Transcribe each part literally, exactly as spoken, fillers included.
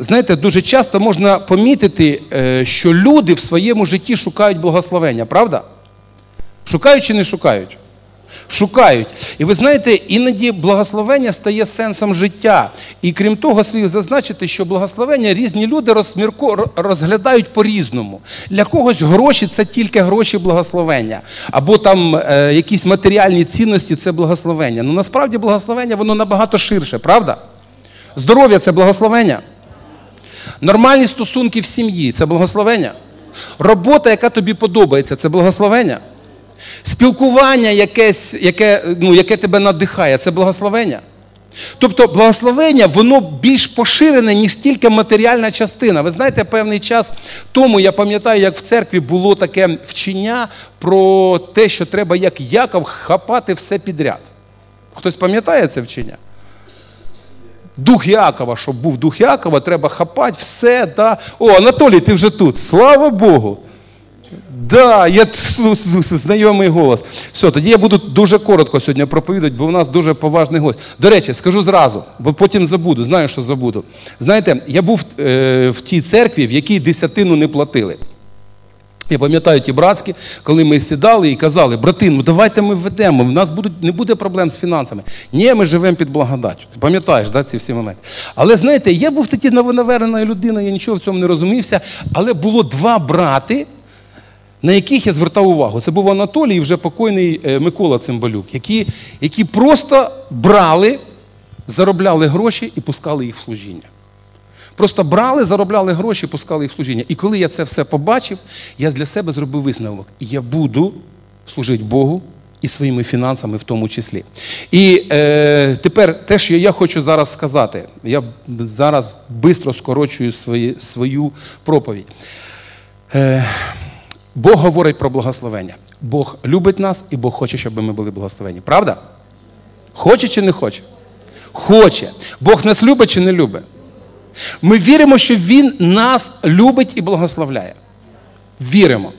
Знаєте, дуже часто можна помітити, що люди в своєму житті шукають благословення, правда? Шукають чи не шукають? Шукають. І ви знаєте, іноді благословення стає сенсом життя. І крім того, слід зазначити, що благословення різні люди розглядають по-різному. Для когось гроші – це тільки гроші благословення. Або там е, якісь матеріальні цінності – це благословення. Ну насправді благословення, воно набагато ширше, правда? Здоров'я – це благословення. Нормальні стосунки в сім'ї – це благословення. Робота, яка тобі подобається – це благословення. Спілкування, якесь, яке, ну, яке тебе надихає – це благословення. Тобто благословення, воно більш поширене, ніж тільки матеріальна частина. Ви знаєте, певний час тому, я пам'ятаю, як в церкві було таке вчення про те, що треба, як Яков, хапати все підряд. Хтось пам'ятає це вчення? Дух Якова, щоб був дух Якова, треба хапати все. Да. О, Анатолій, ти вже тут. Слава Богу! Да, я знайомий голос. Все, тоді я буду дуже коротко сьогодні проповідати, бо у нас дуже поважний гость. До речі, скажу зразу, бо потім забуду, знаю, що забуду. Знаєте, я був е, в тій церкві, в якій десятину не платили. Я пам'ятаю ті братські, коли ми сідали і казали: брати, ну давайте ми введемо, в нас будуть, не буде проблем з фінансами. Ні, ми живемо під благодаттю. Ти пам'ятаєш, да, ці всі моменти. Але знаєте, я був тоді новонаверненою людиною, я нічого в цьому не розумівся, але було два брати, на яких я звертав увагу. Це був Анатолій і вже покойний Микола Цимбалюк, які, які просто брали, заробляли гроші і пускали їх в служіння. Просто брали, заробляли гроші, пускали їх в служіння. І коли я це все побачив, я для себе зробив висновок. Я буду служити Богу і своїми фінансами в тому числі. І е, тепер те, що я хочу зараз сказати. Я зараз швидко скорочую свої, свою проповідь. Е, Бог говорить про благословення. Бог любить нас і Бог хоче, щоб ми були благословені. Правда? Хоче чи не хоче? Хоче. Бог нас любить чи не любить? Ми віримо, що Він нас любить і благословляє. Віримо.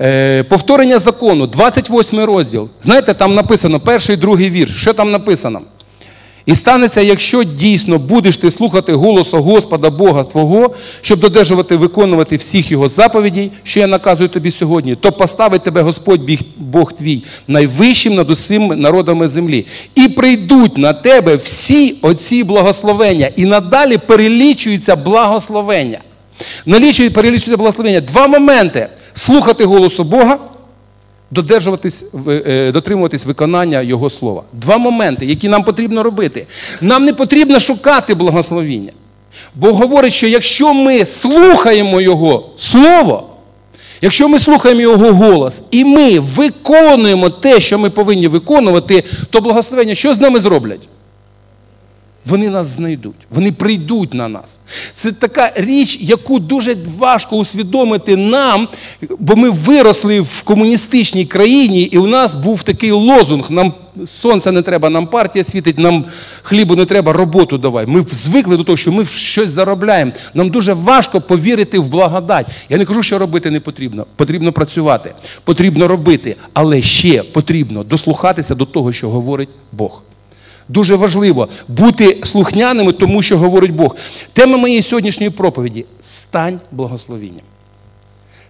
Е, повторення закону, двадцять восьмий розділ. Знаєте, там написано перший і другий вірш. Що там написано? І станеться, якщо дійсно будеш ти слухати голосу Господа Бога твого, щоб додержувати, виконувати всіх його заповідей, що я наказую тобі сьогодні, то поставить тебе Господь Бог твій найвищим над усіми народами землі. І прийдуть на тебе всі оці благословення. І надалі перелічуються благословення. Налічують, перелічуються благословення. Два моменти. Слухати голосу Бога, додержуватись, дотримуватись виконання Його Слова. Два моменти, які нам потрібно робити. Нам не потрібно шукати благословіння. Бо говорить, що якщо ми слухаємо Його Слово, якщо ми слухаємо Його голос, і ми виконуємо те, що ми повинні виконувати, то благословення що з нами зроблять? Вони нас знайдуть, вони прийдуть на нас. Це така річ, яку дуже важко усвідомити нам, бо ми виросли в комуністичній країні, і у нас був такий лозунг: нам сонця не треба, нам партія світить, нам хлібу не треба, роботу давай. Ми звикли до того, що ми щось заробляємо. Нам дуже важко повірити в благодать. Я не кажу, що робити не потрібно. Потрібно працювати, потрібно робити, але ще потрібно дослухатися до того, що говорить Бог. Дуже важливо бути слухняними тому, що говорить Бог. Тема моєї сьогоднішньої проповіді – стань благословінням.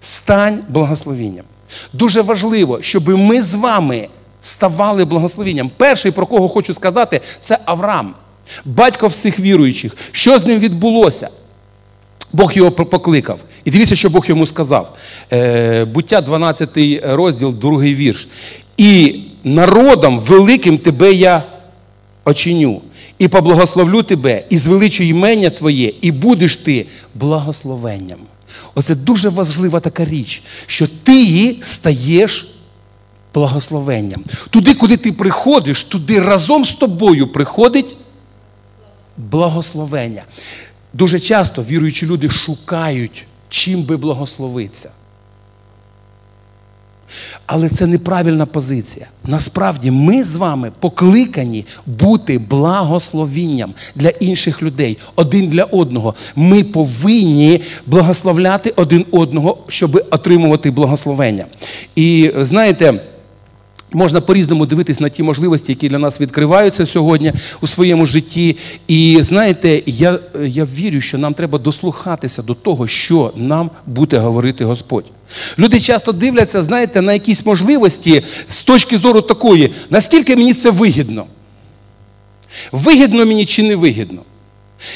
Стань благословінням. Дуже важливо, щоб ми з вами ставали благословінням. Перший, про кого хочу сказати, це Аврам, батько всіх віруючих. Що з ним відбулося? Бог його покликав. І дивіться, що Бог йому сказав. Буття дванадцятий розділ, другий вірш. «І народом великим тебе я очиню, і поблагословлю тебе, і звеличу імення твоє, і будеш ти благословенням». Оце дуже важлива така річ, що ти стаєш благословенням. Туди, куди ти приходиш, туди разом з тобою приходить благословення. Дуже часто віруючі люди шукають, чим би благословитися. Але це неправильна позиція. Насправді ми з вами покликані бути благословінням для інших людей, один для одного. Ми повинні благословляти один одного, щоб отримувати благословення. І знаєте, Можна по-різному дивитись на ті можливості, які для нас відкриваються сьогодні у своєму житті. І знаєте, я, я вірю, що нам треба дослухатися до того, що нам буде говорити Господь. Люди часто дивляться, знаєте, на якісь можливості з точки зору такої, наскільки мені це вигідно. Вигідно мені чи не вигідно?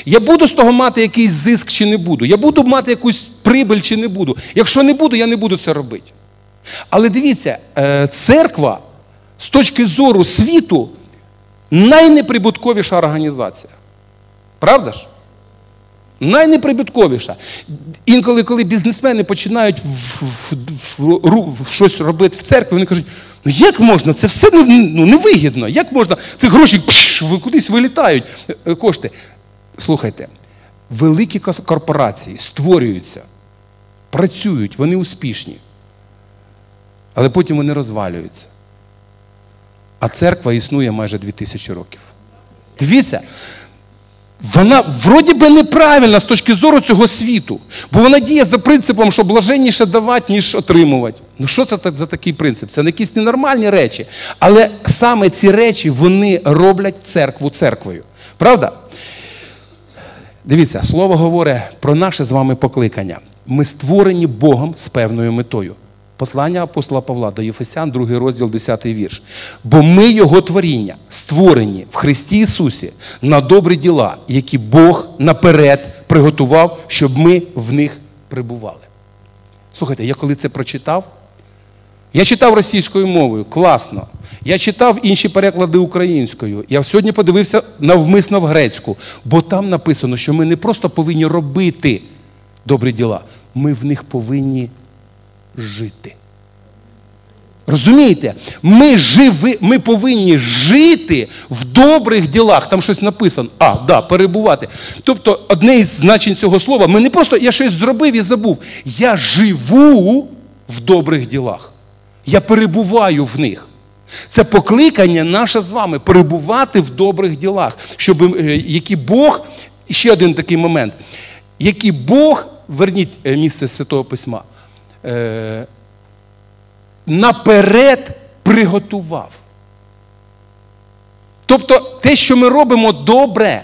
Я буду з того мати якийсь зиск чи не буду? Я буду мати якусь прибиль чи не буду? Якщо не буду, я не буду це робити. Але дивіться, церква з точки зору світу найнеприбутковіша організація. Правда ж? Найнеприбутковіша. Інколи, коли бізнесмени починають в, в, в, в, щось робити в церкві, вони кажуть, ну як можна, це все не, ну, невигідно, як можна, ці гроші пш, кудись вилітають, кошти. Слухайте, великі корпорації створюються, працюють, вони успішні. Але потім вони розвалюються. А церква існує майже дві тисячі років. Дивіться, вона вроді би неправильна з точки зору цього світу. Бо вона діє за принципом, що блаженніше давати, ніж отримувати. Ну що це за такий принцип? Це якісь ненормальні речі. Але саме ці речі, вони роблять церкву церквою. Правда? Дивіться, слово говорить про наше з вами покликання. Ми створені Богом з певною метою. Послання апостола Павла до Єфесян, другий розділ, десятий вірш. «Бо ми його творіння, створені в Христі Ісусі на добрі діла, які Бог наперед приготував, щоб ми в них перебували». Слухайте, я коли це прочитав, я читав російською мовою, класно. Я читав інші переклади українською. Я сьогодні подивився навмисно в грецьку, бо там написано, що ми не просто повинні робити добрі діла, ми в них повинні жити. Розумієте? Ми, живи, ми повинні жити в добрих ділах. Там щось написано. А, да, перебувати. Тобто, одне із значень цього слова, ми не просто, я щось зробив і забув. Я живу в добрих ділах. Я перебуваю в них. Це покликання наше з вами, перебувати в добрих ділах. Щоб, які Бог, ще один такий момент, які Бог, верніть місце Святого Письма, наперед приготував. Тобто, те, що ми робимо добре,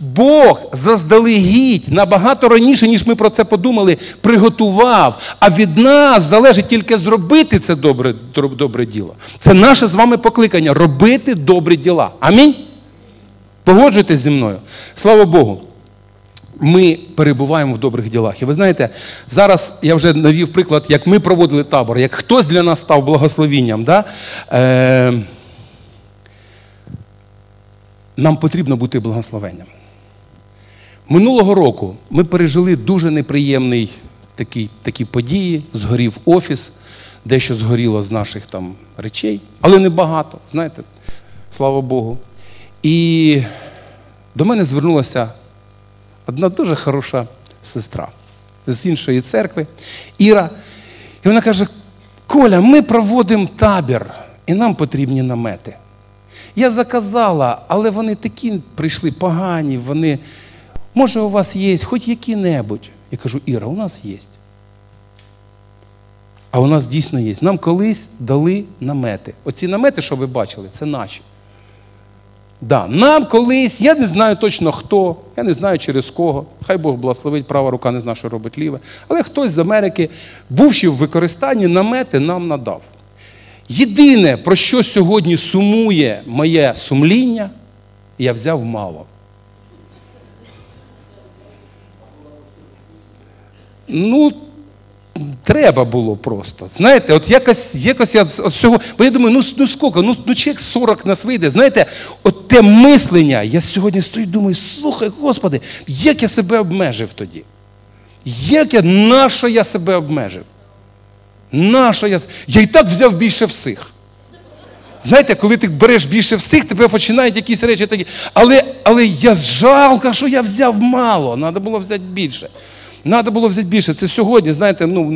Бог заздалегідь, набагато раніше, ніж ми про це подумали, приготував. А від нас залежить тільки зробити це добре, добре діло. Це наше з вами покликання – робити добрі діла. Амінь? Погоджуйтесь зі мною? Слава Богу! Ми перебуваємо в добрих ділах. І ви знаєте, зараз я вже навів приклад, як ми проводили табор, як хтось для нас став благословінням. Да? Е... Нам потрібно бути благословенням. Минулого року ми пережили дуже неприємні такі, такі події. Згорів офіс, дещо згоріло з наших там речей, але небагато, знаєте, слава Богу. І до мене звернулася одна дуже хороша сестра з іншої церкви, Іра. І вона каже, Коля, ми проводимо табір, і нам потрібні намети. Я заказала, але вони такі прийшли погані, вони, може у вас є, хоч які-небудь. Я кажу, Іра, у нас є. А у нас дійсно є. Нам колись дали намети. Оці намети, що ви бачили, це наші. Да, нам колись, я не знаю точно хто, я не знаю через кого, хай Бог благословить, права рука не знає, що робить ліве, але хтось з Америки, бувши в використанні, намети нам надав. Єдине, про що сьогодні сумує моє сумління, я взяв мало. Ну, треба було просто. Знаєте, от якось, якось я от цього, бо я думаю, ну, ну скільки, ну, ну чек сорок нас вийде. Знаєте, от те мислення, я сьогодні стою і думаю, слухай, Господи, як я себе обмежив тоді? Як я, на що я себе обмежив? На що я, я і так взяв більше всіх. Знаєте, коли ти береш більше всіх, тебе починають якісь речі такі, але, але я жалко, що я взяв мало, треба було взяти більше. Надо було взяти більше. Це сьогодні, знаєте, ну,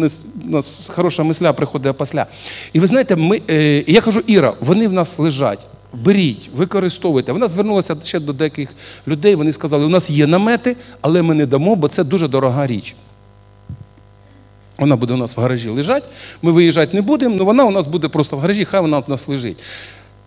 у нас хороша мисля приходить опосля. І ви знаєте, ми, е, я кажу, Іра, вони в нас лежать, беріть, використовуйте. Вона звернулася ще до деяких людей, вони сказали, у нас є намети, але ми не дамо, бо це дуже дорога річ. Вона буде у нас в гаражі лежати, ми виїжджати не будемо, але вона у нас буде просто в гаражі, хай вона у нас лежить.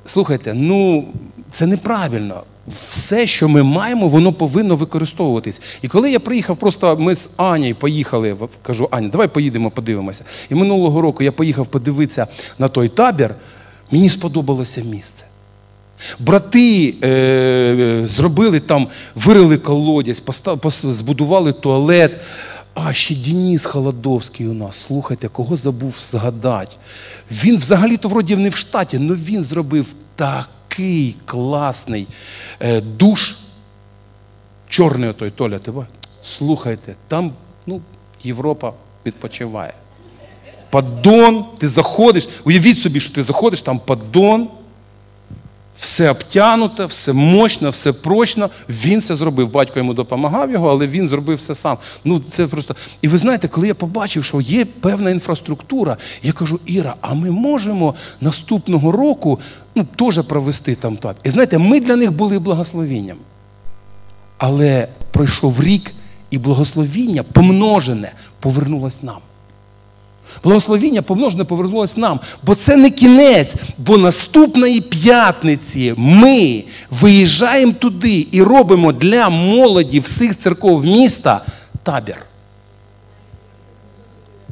Слухайте, ну, це неправильно. Все, що ми маємо, воно повинно використовуватись. І коли я приїхав, просто ми з Ані поїхали, кажу, Аня, давай поїдемо, подивимося. І минулого року я поїхав подивитися на той табір, мені сподобалося місце. Брати е- зробили там, вирили колодязь, постав, збудували туалет. А ще Денис Холодовський у нас, слухайте, кого забув згадати. Він взагалі-то вроді не в штаті, але він зробив такий класний е, душ. Чорний отой, Толя, ти бачиш? Слухайте, там, ну, Європа відпочиває. Поддон, ти заходиш, уявіть собі, що ти заходиш, там поддон, все обтянуто, все мощно, все прочно. Він це зробив. Батько йому допомагав його, але він зробив все сам. Ну, це просто... І ви знаєте, коли я побачив, що є певна інфраструктура, я кажу, Іра, а ми можемо наступного року, ну, теж провести там так. І знаєте, ми для них були благословінням. Але пройшов рік, і благословіння помножене повернулось нам. Благословіння помножене повернулося нам, бо це не кінець, бо наступної п'ятниці ми виїжджаємо туди і робимо для молоді всіх церков міста табір.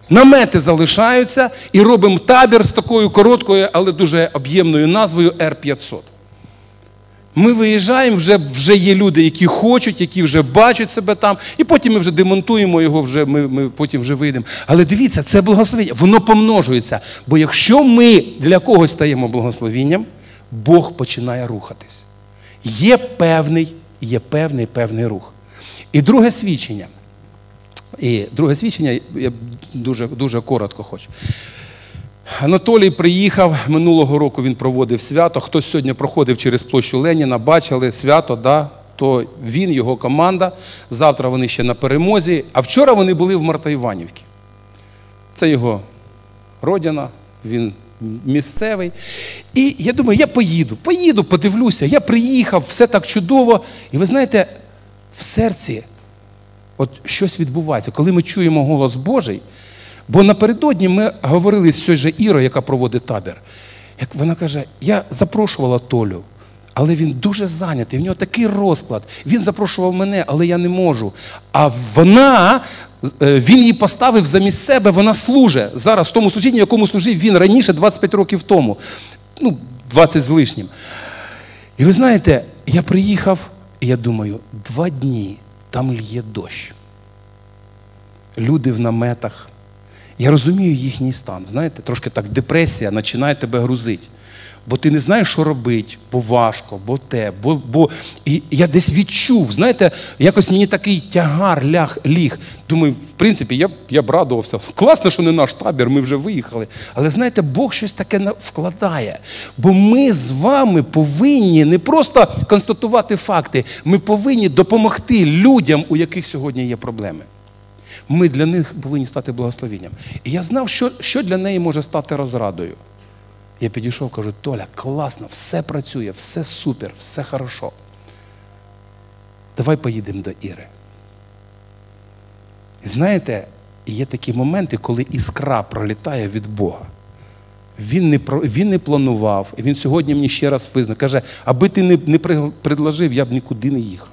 Намети залишаються і робимо табір з такою короткою, але дуже об'ємною назвою Р п'ятсот. Ми виїжджаємо, вже, вже є люди, які хочуть, які вже бачать себе там, і потім ми вже демонтуємо його, вже, ми, ми потім вже вийдемо. Але дивіться, це благословіння, воно помножується. Бо якщо ми для когось стаємо благословінням, Бог починає рухатись. Є певний, є певний, певний рух. І друге свідчення, і друге свідчення, я дуже, дуже коротко хочу. Анатолій приїхав, минулого року він проводив свято, хтось сьогодні проходив через площу Леніна, бачили свято, да? То він, його команда, завтра вони ще на перемозі, а вчора вони були в Мартоїванівці. Це його родина, він місцевий. І я думаю, я поїду, поїду, подивлюся, я приїхав, все так чудово. І ви знаєте, в серці от щось відбувається, коли ми чуємо голос Божий. Бо напередодні ми говорили з цією же Ірою, яка проводить табір. Як вона каже, я запрошувала Толю, але він дуже зайнятий, в нього такий розклад. Він запрошував мене, але я не можу. А вона, він її поставив замість себе, вона служить зараз в тому служінні, в якому служив він раніше, двадцять п'ять років тому. Ну, двадцять з лишнім. І ви знаєте, я приїхав, і я думаю, два дні там л'є дощ. Люди в наметах. Я розумію їхній стан, знаєте, трошки так депресія починає тебе грузити, бо ти не знаєш, що робити, бо важко, бо те, бо... бо... І я десь відчув, знаєте, якось мені такий тягар ляг, ліг. Думаю, в принципі, я, я б радувався. Класно, що не наш табір, ми вже виїхали. Але, знаєте, Бог щось таке вкладає. Бо ми з вами повинні не просто констатувати факти, ми повинні допомогти людям, у яких сьогодні є проблеми. Ми для них повинні стати благословінням. І я знав, що, що для неї може стати розрадою. Я підійшов, кажу, Толя, класно, все працює, все супер, все хорошо. Давай поїдемо до Іри. І знаєте, є такі моменти, коли іскра пролітає від Бога. Він не, він не планував, і він сьогодні мені ще раз визнав. Каже, аби ти не, не предложив, я б нікуди не їхав.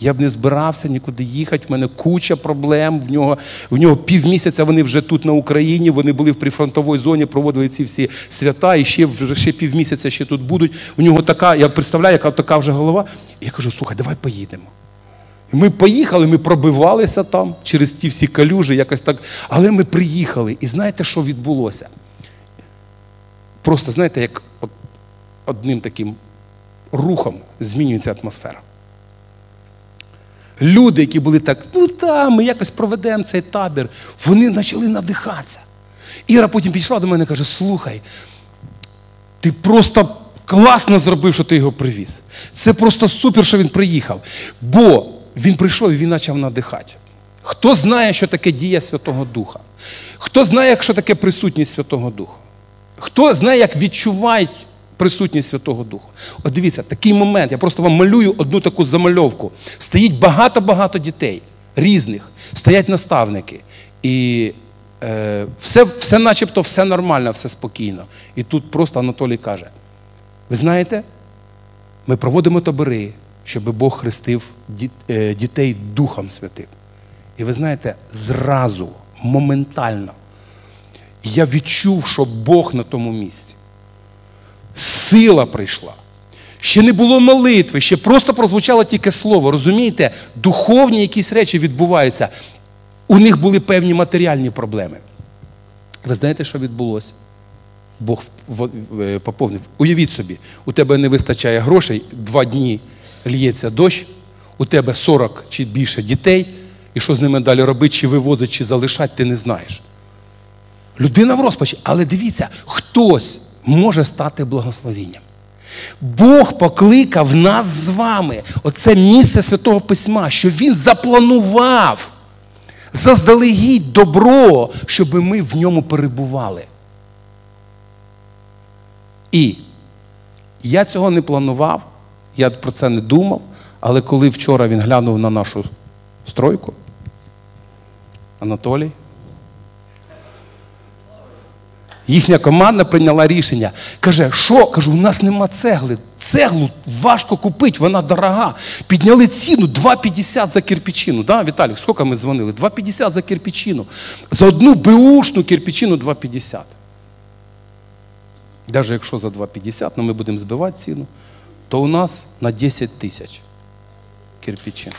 Я б не збирався нікуди їхати, в мене куча проблем, в нього, в нього півмісяця вони вже тут на Україні, вони були в прифронтовій зоні, проводили ці всі свята, і ще, ще півмісяця ще тут будуть. У нього така, я представляю, яка така вже голова. Я кажу, слухай, давай поїдемо. Ми поїхали, ми пробивалися там через ті всі калюжі, якось так. Але ми приїхали, і знаєте, що відбулося? Просто, знаєте, як одним таким рухом змінюється атмосфера. Люди, які були так, ну та, ми якось проведемо цей табір, вони почали надихатися. Іра потім підійшла до мене і каже, слухай, ти просто класно зробив, що ти його привіз. Це просто супер, що він приїхав. Бо він прийшов і він почав надихати. Хто знає, що таке дія Святого Духа? Хто знає, що таке присутність Святого Духа? Хто знає, як відчувають присутність Святого Духа? От дивіться, такий момент, я просто вам малюю одну таку замальовку. Стоїть багато-багато дітей, різних, стоять наставники. І все, все начебто все нормально, все спокійно. І тут просто Анатолій каже, ви знаєте, ми проводимо табори, щоб Бог хрестив дітей Духом Святим. І ви знаєте, зразу, моментально, я відчув, що Бог на тому місці. Сила прийшла. Ще не було молитви, ще просто прозвучало тільки слово. Розумієте, духовні якісь речі відбуваються. У них були певні матеріальні проблеми. Ви знаєте, що відбулося? Бог поповнив. Уявіть собі, у тебе не вистачає грошей, два дні лється дощ, у тебе сорок чи більше дітей, і що з ними далі робити, чи вивозити, чи залишати, ти не знаєш. Людина в розпачі. Але дивіться, хтось може стати благословенням. Бог покликав нас з вами. Оце місце Святого Письма, що Він запланував заздалегідь добро, щоб ми в ньому перебували. І я цього не планував, я про це не думав, але коли вчора він глянув на нашу стройку, Анатолій, їхня команда прийняла рішення. Каже, що? Кажу, у нас нема цегли. Цеглу важко купити, вона дорога. Підняли ціну два п'ятдесят за кирпичину. Да, Віталік, скільки ми дзвонили? два п'ятдесят за кирпичину. За одну беушну кирпичину два п'ятдесят. Навіть якщо за два п'ятдесят, ну ми будемо збивати ціну, то у нас на десять тисяч кирпичин.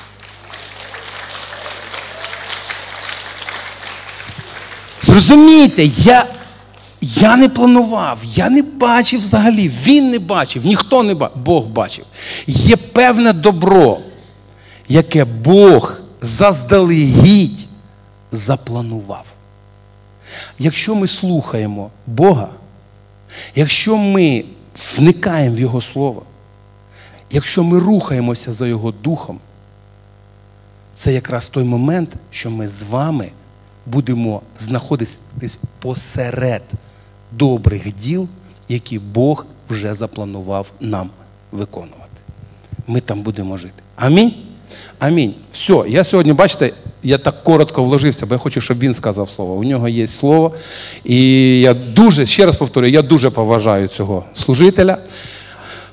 Зрозумійте, я... Я не планував, я не бачив взагалі, він не бачив, ніхто не бачив, Бог бачив. Є певне добро, яке Бог заздалегідь запланував. Якщо ми слухаємо Бога, якщо ми вникаємо в Його Слово, якщо ми рухаємося за Його Духом, це якраз той момент, що ми з вами будемо знаходитись посеред добрих діл, які Бог вже запланував нам виконувати. Ми там будемо жити. Амінь? Амінь. Все, я сьогодні, бачите, я так коротко вложився, бо я хочу, щоб він сказав слово. У нього є слово. І я дуже, ще раз повторюю, я дуже поважаю цього служителя.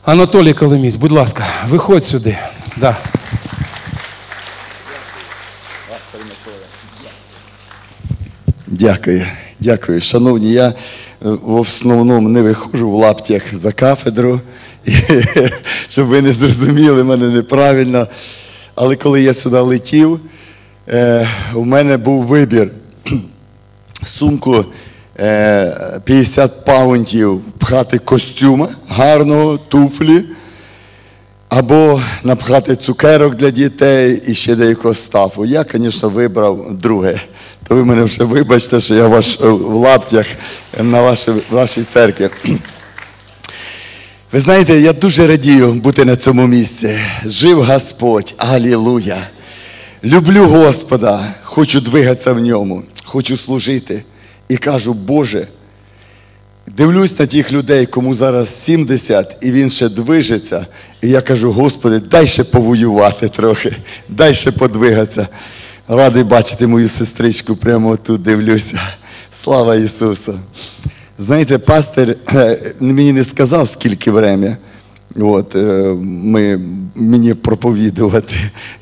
Анатолій Коломієць, будь ласка, виходь сюди. Да. Дякую, дякую. Шановні, я в основному не виходжу в лаптях за кафедру, щоб ви не зрозуміли мене неправильно. Але коли я сюди летів, у мене був вибір. Сумку п'ятдесят паунтів пхати костюма гарного, туфлі, або напхати цукерок для дітей і ще деякого стафу. Я, звісно, вибрав друге. То ви мене вже вибачте, що я ваш, в лаптях на ваші, вашій церкві. Ви знаєте, я дуже радію бути на цьому місці. Жив Господь, алілуя. Люблю Господа, хочу двигатися в ньому, хочу служити. І кажу, Боже, дивлюсь на тих людей, кому зараз сімдесят, і він ще движеться. І я кажу, Господи, дай ще повоювати трохи, дай ще подвигатися. Радий бачити мою сестричку, прямо тут дивлюся. Слава Ісусу! Знаєте, пастир мені не сказав, скільки часу мені проповідувати.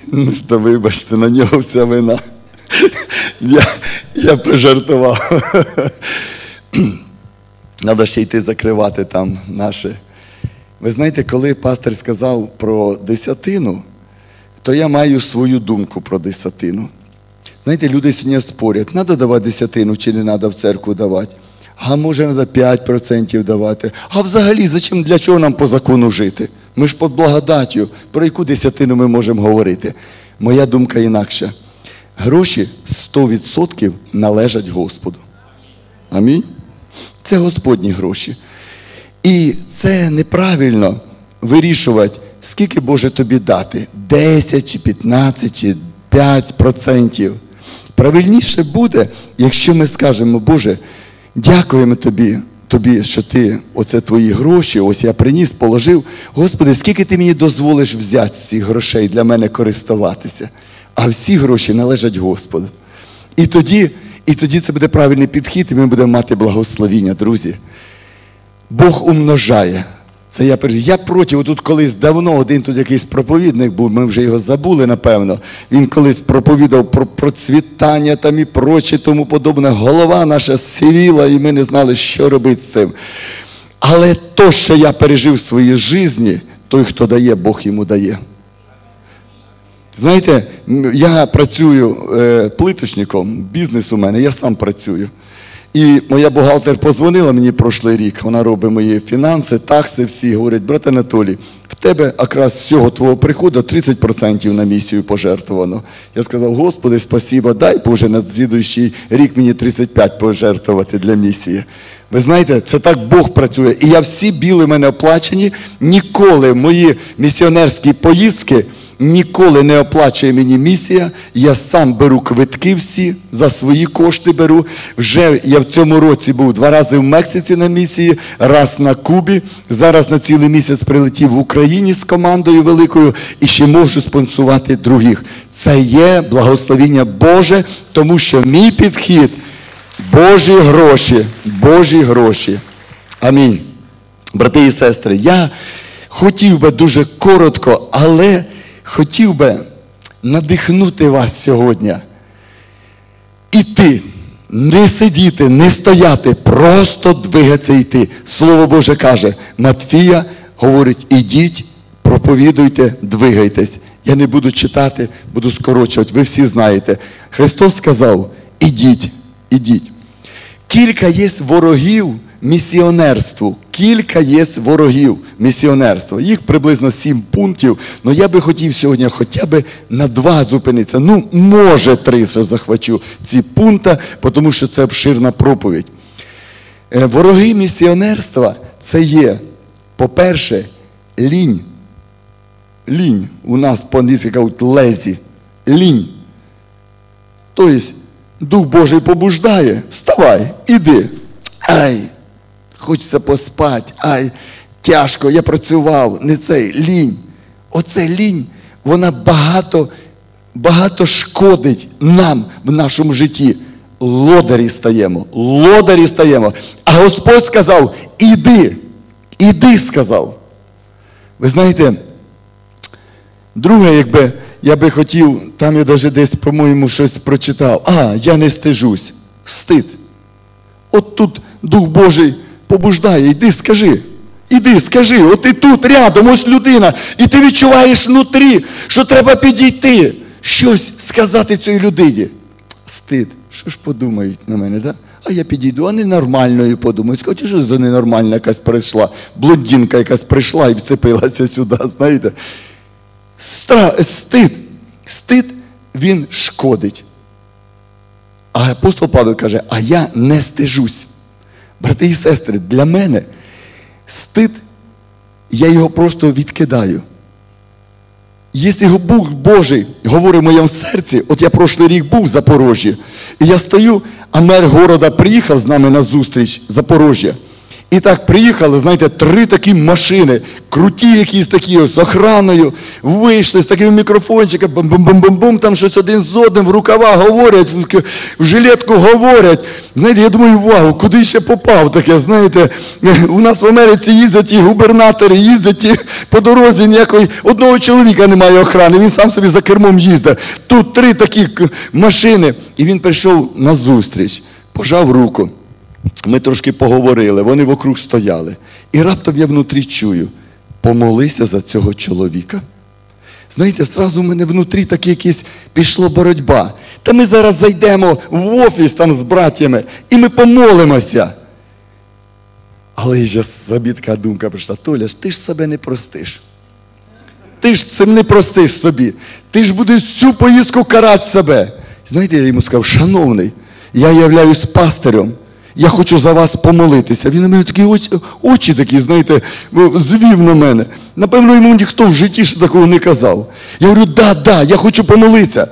Ну, то вибачте, на нього вся вина. Я, я пожартував. Треба ще йти закривати там наші. Ви знаєте, коли пастир сказав про десятину, то я маю свою думку про десятину. Знаєте, люди сьогодні спорять, треба давати десятину чи не треба в церкву давати. А може треба п'ять відсотків давати. А взагалі, зачем, для чого нам по закону жити? Ми ж під благодаттю, про яку десятину ми можемо говорити. Моя думка інакша. Гроші сто відсотків належать Господу. Амінь. Це Господні гроші. І це неправильно вирішувати, скільки, Боже, тобі дати? десять чи п'ятнадцять чи п'ять відсотків. Правильніше буде, якщо ми скажемо, Боже, дякуємо тобі, тобі, що ти, оце твої гроші, ось я приніс, положив. Господи, скільки ти мені дозволиш взяти з цих грошей, для мене користуватися? А всі гроші належать Господу. І тоді І тоді це буде правильний підхід, і ми будемо мати благословіння, друзі. Бог умножає. Це я, я проти, отут колись давно один тут якийсь проповідник був, ми вже його забули, напевно. Він колись проповідав про процвітання там і прочі, тому подобне. Голова наша сивіла, і ми не знали, що робити з цим. Але то, що я пережив в своїй житті, той, хто дає, Бог йому дає. Знаєте, я працюю е, плиточником, бізнес у мене, я сам працюю. І моя бухгалтер подзвонила мені прошлий рік, вона робить мої фінанси, такси всі, говорить, брат Анатолій, в тебе якраз всього твого приходу тридцять відсотків на місію пожертвовано. Я сказав, Господи, спасіба, дай Боже на слідуючий рік мені тридцять п'ять пожертвувати для місії. Ви знаєте, це так Бог працює. І я всі біли в мене оплачені, ніколи мої місіонерські поїздки ніколи не оплачує мені місія, я сам беру квитки всі, за свої кошти беру. Вже я в цьому році був два рази в Мексиці на місії, раз на Кубі, зараз на цілий місяць прилетів в Україні з командою великою і ще можу спонсувати других. Це є благословіння Боже, тому що мій підхід – Божі гроші, Божі гроші. Амінь. Брати і сестри, я хотів би дуже коротко, але... хотів би надихнути вас сьогодні. Іти, не сидіти, не стояти, просто двигатися йти. Слово Боже каже, Матвія говорить, ідіть, проповідуйте, двигайтесь. Я не буду читати, буду скорочувати, ви всі знаєте. Христос сказав, ідіть, ідіть. Кілька є ворогів місіонерству. Кілька є ворогів місіонерства. Їх приблизно сім пунктів, але я би хотів сьогодні хоча б на два зупинитися. Ну, може, три ще захвачу ці пункти, тому що це обширна проповідь. Вороги місіонерства – це є, по-перше, лінь. Лінь. У нас по-англійськи кажуть лезі. Лінь. Тобто, Дух Божий побуждає, вставай, іди. Ай, хочеться поспати, ай, тяжко, я працював, не цей, лінь. Оце лінь, вона багато, багато шкодить нам в нашому житті. Лодарі стаємо, лодарі стаємо. А Господь сказав, іди, іди, сказав. Ви знаєте, друге, якби, я би хотів, там я навіть десь, по-моєму, щось прочитав. А, я не стижусь, стид. От тут Дух Божий побуждає, йди, скажи, іди, скажи, от ти тут рядом, ось людина, і ти відчуваєш внутрі, що треба підійти, щось сказати цій людині. Стид, що ж подумають на мене, да? А я підійду, а ненормальною подумають, скажуть, що за ненормальна якась прийшла, блондинка якась прийшла і вцепилася сюди, знаєте. Стра... Стид, стид, він шкодить. А апостол Павло каже, а я не стижусь. Брати і сестри, для мене стид, я його просто відкидаю. Якщо Бог Божий говорить в моєму серці, от я прошлий рік був в Запорожжі, і я стою, а мер города приїхав з нами на зустріч Запорожжя. І так приїхали, знаєте, три такі машини, круті якісь такі, ось, з охраною, вийшли з такими мікрофончиками, бум-бум-бум-бум, там щось один з одним, в рукава говорять, в жилетку говорять. Знаєте, я думаю, вау, куди ще попав таке, знаєте, у нас в Америці їздять і губернатори, їздять і по дорозі ніякої, одного чоловіка немає охорони, він сам собі за кермом їздить. Тут три такі машини, і він прийшов на зустріч, пожав руку. Ми трошки поговорили, вони вокруг стояли. І раптом я внутрі чую, помолися за цього чоловіка. Знаєте, зразу в мене внутрі так якісь пішла боротьба. Та ми зараз зайдемо в офіс там з братями, і ми помолимося. Але ж собі така думка прийшла, Толя, ти ж себе не простиш. Ти ж цим не простиш собі. Ти ж будеш всю поїздку карати себе. Знаєте, я йому сказав, шановний, я являюсь пастирем. Я хочу за вас помолитися. Він на мене такі очі, очі такі, знаєте, звів на мене. Напевно, йому ніхто в житті ще такого не казав. Я говорю, да, да, я хочу помолитися.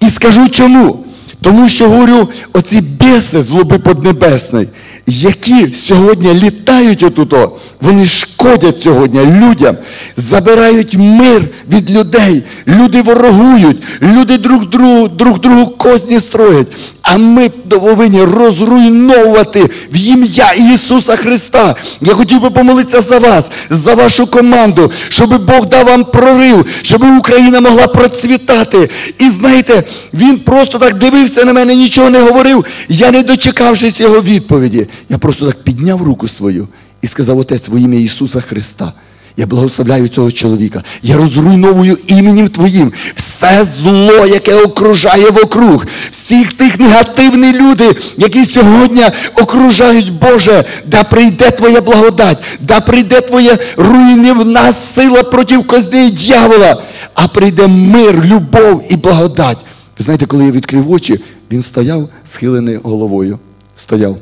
І скажу чому. Тому що, говорю, оці беси з лоби поднебесної, які сьогодні літають отуто, вони шкодять сьогодні людям, забирають мир від людей, люди ворогують, люди друг другу, друг другу козні строять. а ми повинні розруйновувати в ім'я Ісуса Христа. Я хотів би помолитися за вас, за вашу команду, щоб Бог дав вам прорив, щоб Україна могла процвітати. І знаєте, він просто так дивився на мене, нічого не говорив. Я, не дочекавшись його відповіді, я просто так підняв руку свою і сказав: Отець, во ім'я Ісуса Христа, я благословляю цього чоловіка. Я розруйновую іменем Твоїм все зло, яке окружає вокруг. Всіх тих негативні люди, які сьогодні окружають, Боже, да прийде Твоя благодать, да прийде Твоя руйнівна сила проти казни дьявола, а прийде мир, любов і благодать. Ви знаєте, коли я відкрив очі, він стояв схилений головою. Стояв.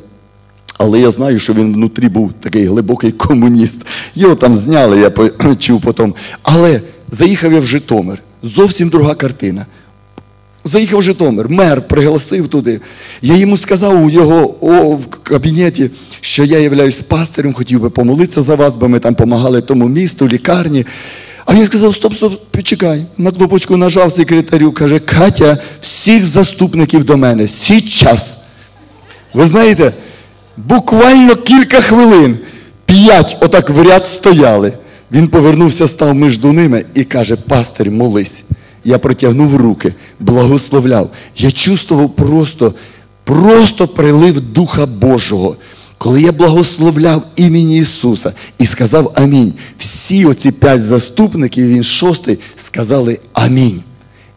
Але я знаю, що він внутрі був такий глибокий комуніст. Його там зняли, я почув потім. Але заїхав я в Житомир. Зовсім друга картина. Заїхав в Житомир. Мер пригласив туди. Я йому сказав у його о, в кабінеті, що я являюсь пастирем, хотів би помолитися за вас, бо ми там помагали тому місту, лікарні. А він сказав: стоп, стоп, почекай. На кнопочку нажав секретарю, каже: Катя, всіх заступників до мене. Сейчас. Ви знаєте, буквально кілька хвилин, п'ять отак в ряд стояли. Він повернувся, став між ними і каже: пастир, молись. Я протягнув руки, благословляв. Я чувствував просто, просто прилив Духа Божого. Коли я благословляв імені Ісуса і сказав амінь, всі оці п'ять заступників, він шостий, сказали амінь.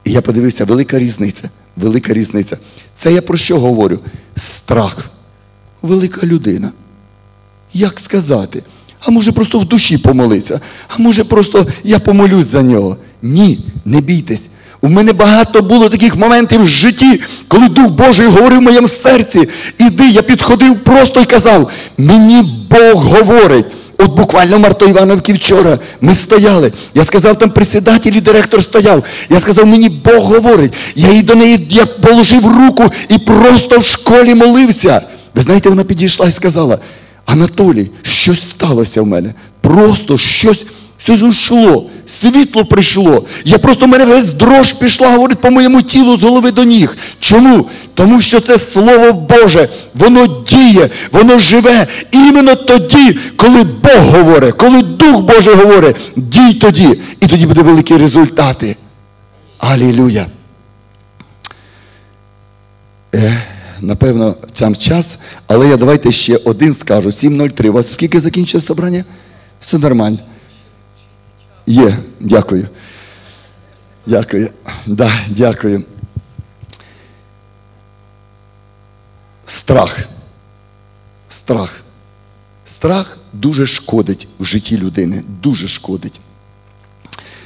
І я подивився, велика різниця, велика різниця. Це я про що говорю? Страх. Велика людина. Як сказати? А може просто в душі помолиться? А може просто я помолюсь за нього? Ні, не бійтесь. У мене багато було таких моментів в житті, коли Дух Божий говорив в моєму серці: іди. Я підходив просто і казав: мені Бог говорить. От буквально Марта Івановки вчора ми стояли. Я сказав, там председатель і директор стояв. Я сказав: мені Бог говорить. Я їй до неї, я положив руку і просто в школі молився. Ви знаєте, вона підійшла і сказала: Анатолій, щось сталося в мене. Просто щось, щось ушло, світло прийшло. Я просто, в мене весь дрож пішла, говорить, по моєму тілу з голови до ніг. Чому? Тому що це Слово Боже, воно діє, воно живе. Іменно тоді, коли Бог говорить, коли Дух Божий говорить, дій тоді. І тоді будуть великі результати. Алілюя. Е... Напевно, там час, але я давайте ще один скажу. сім нуль три. У вас скільки закінчує собрання? Все нормально. Є, дякую. Дякую. Да, дякую. Страх. Страх. Страх дуже шкодить в житті людини. Дуже шкодить.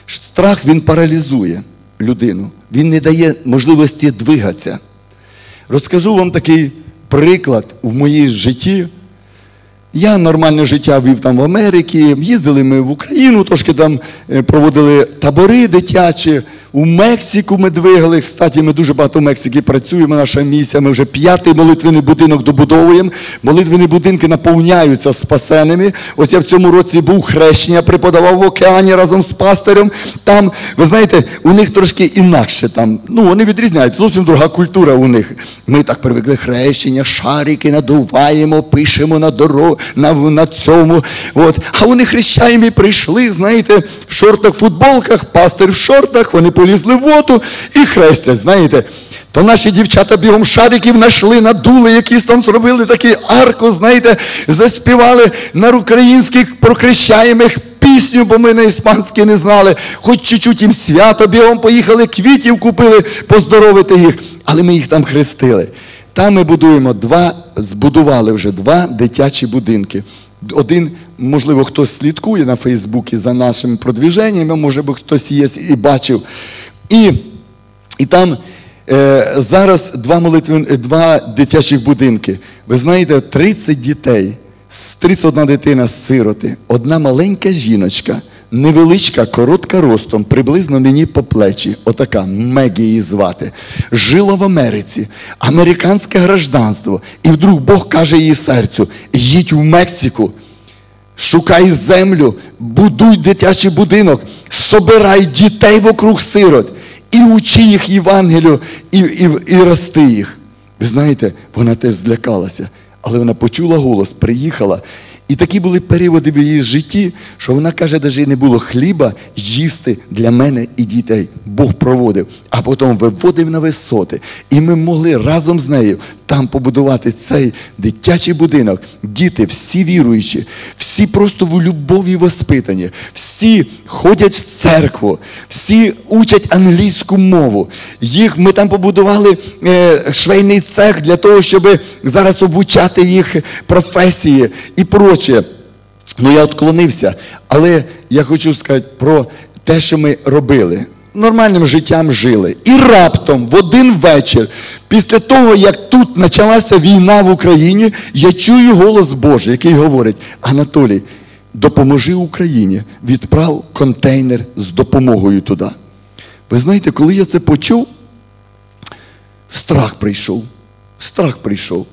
Страх, він паралізує людину. Він не дає можливості двигатися. Розкажу вам такий приклад в моїй житті. Я нормальне життя вів там в Америці, їздили ми в Україну, трошки там проводили табори дитячі, у Мексику ми двигали. Кстати, ми дуже багато в Мексиці працюємо, наша місія, ми вже п'ятий молитвений будинок добудовуємо. Молитвені будинки наповняються спасеними. Ось я в цьому році був, хрещення преподавав в Океані разом з пастирем. Там, ви знаєте, у них трошки інакше там, ну, вони відрізняються, зовсім друга культура у них. Ми так привикли: хрещення, шарики надуваємо, пишемо на дорогу, на, на цьому. От. А вони хрещаємі прийшли, знаєте, в шортах, футболках, пастир в шортах, вони полізли в воду і хрестять, знаєте. То наші дівчата бігом шариків знайшли, надули, якісь там зробили такий арку, знаєте, заспівали на українських прокрещаємих пісню, бо ми на іспанській не знали. Хоч чуть-чуть їм свято, бігом поїхали, квітів купили, поздоровити їх. Але ми їх там хрестили. Там ми будуємо два, збудували вже два дитячі будинки. Один, можливо, хтось слідкує на Фейсбуці за нашими продвіженнями, може би хтось є і бачив. І, і там е, зараз два, молитви, два дитячих будинки. Ви знаєте, тридцять дітей, тридцять одна дитина з сироти, одна маленька жіночка, невеличка, коротка ростом, приблизно мені по плечі, отака, Мегі її звати, жила в Америці, американське гражданство, і вдруг Бог каже її серцю: їдь в Мексику, шукай землю, будуй дитячий будинок, собирай дітей вокруг сирот, і учи їх Євангелію, і, і, і рости їх. Ви знаєте, вона теж злякалася, але вона почула голос, приїхала. І такі були періоди в її житті, що вона каже, навіть не було хліба їсти для мене і дітей. Бог проводив, а потім виводив на висоти. І ми могли разом з нею там побудувати цей дитячий будинок. Діти всі віруючі, всі просто в любові воспитані, всі ходять в церкву, всі учать англійську мову. Їх, ми там побудували е, швейний цех для того, щоб зараз обучати їх професії і проче. Ну, я відклонився, але я хочу сказати про те, що ми робили. Нормальним життям жили. І раптом, в один вечір, після того, як тут почалася війна в Україні, я чую голос Божий, який говорить: Анатолій, допоможи Україні, відправ контейнер з допомогою туди. Ви знаєте, коли я це почув, страх прийшов, страх прийшов.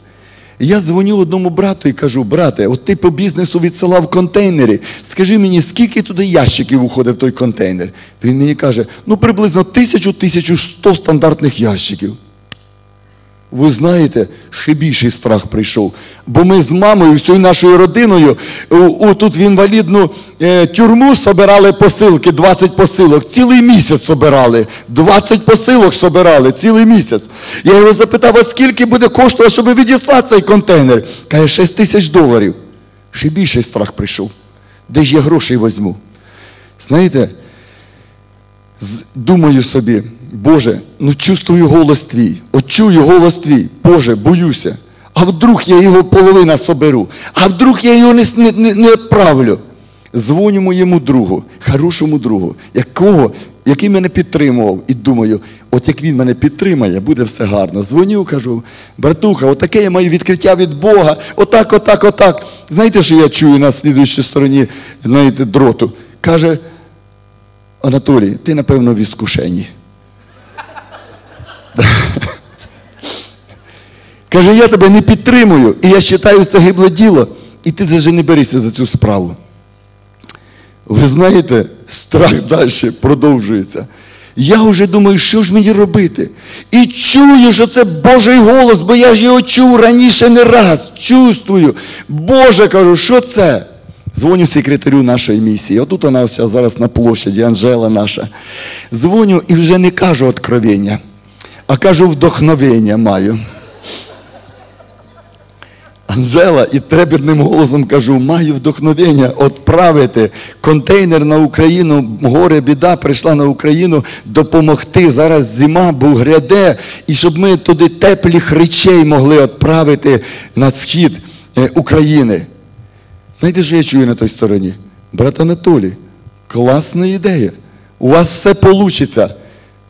Я дзвоню одному брату і кажу: брате, от ти по бізнесу відсилав контейнери, скажи мені, скільки туди ящиків уходить в той контейнер? Він мені каже, ну приблизно тисячу - тисячу сто стандартних ящиків. Ви знаєте, ще більший страх прийшов. Бо ми з мамою, всією нашою родиною, тут в інвалідну е, тюрму збирали посилки, двадцять посилок, цілий місяць збирали. двадцять посилок збирали, цілий місяць. Я його запитав, а скільки буде коштувати, щоб відіслати цей контейнер? Каже, шість тисяч доларів. Ще більший страх прийшов. Де ж я грошей візьму? Знаєте, думаю собі, Боже, ну чувствую голос Твій, от чую голос Твій, Боже, боюся, а вдруг я його половина соберу, а вдруг я його не, не, не відправлю. Дзвоню моєму другу, хорошому другу, якого, який мене підтримував, і думаю, от як він мене підтримає, буде все гарно. Дзвоню, кажу, братуха, отаке я маю відкриття від Бога, отак, отак, отак. Знаєте, що я чую на слідуючій стороні, знаєте, дроту? Каже, Анатолій, ти, напевно, в іскушенні. Каже, я тебе не підтримую, і я вважаю це гибле діло, і ти навіть не берися за цю справу. Ви знаєте, страх далі продовжується. Я вже думаю, що ж мені робити? І чую, що це Божий голос, бо я ж його чув раніше не раз. Чувствую. Боже, кажу, що це? Дзвоню секретарю нашої місії. Отут вона вся зараз на площаді, Анжела наша. Дзвоню і вже не кажу откровення, а кажу, вдохновення маю. Анжела, і трепетним голосом кажу, маю вдохновення відправити контейнер на Україну, горе, біда прийшла на Україну, допомогти, зараз зима, бо гряде, і щоб ми туди теплих речей могли відправити на схід України. Знаєте, що я чую на той стороні? Брат Анатолій, класна ідея, у вас все вийде,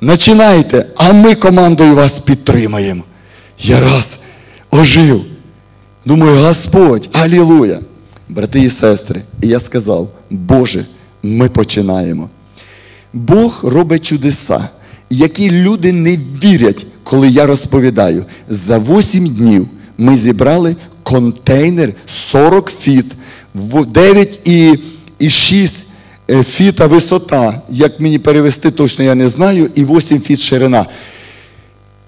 начинайте, а ми командою вас підтримаємо. Я раз ожив. Думаю, Господь, алілуя, брати і сестри. І я сказав, Боже, ми починаємо. Бог робить чудеса, які люди не вірять, коли я розповідаю. За вісім днів ми зібрали контейнер сорок фіт, дев'ять і шість фіта висота, як мені перевести точно я не знаю, і вісім фіт ширина.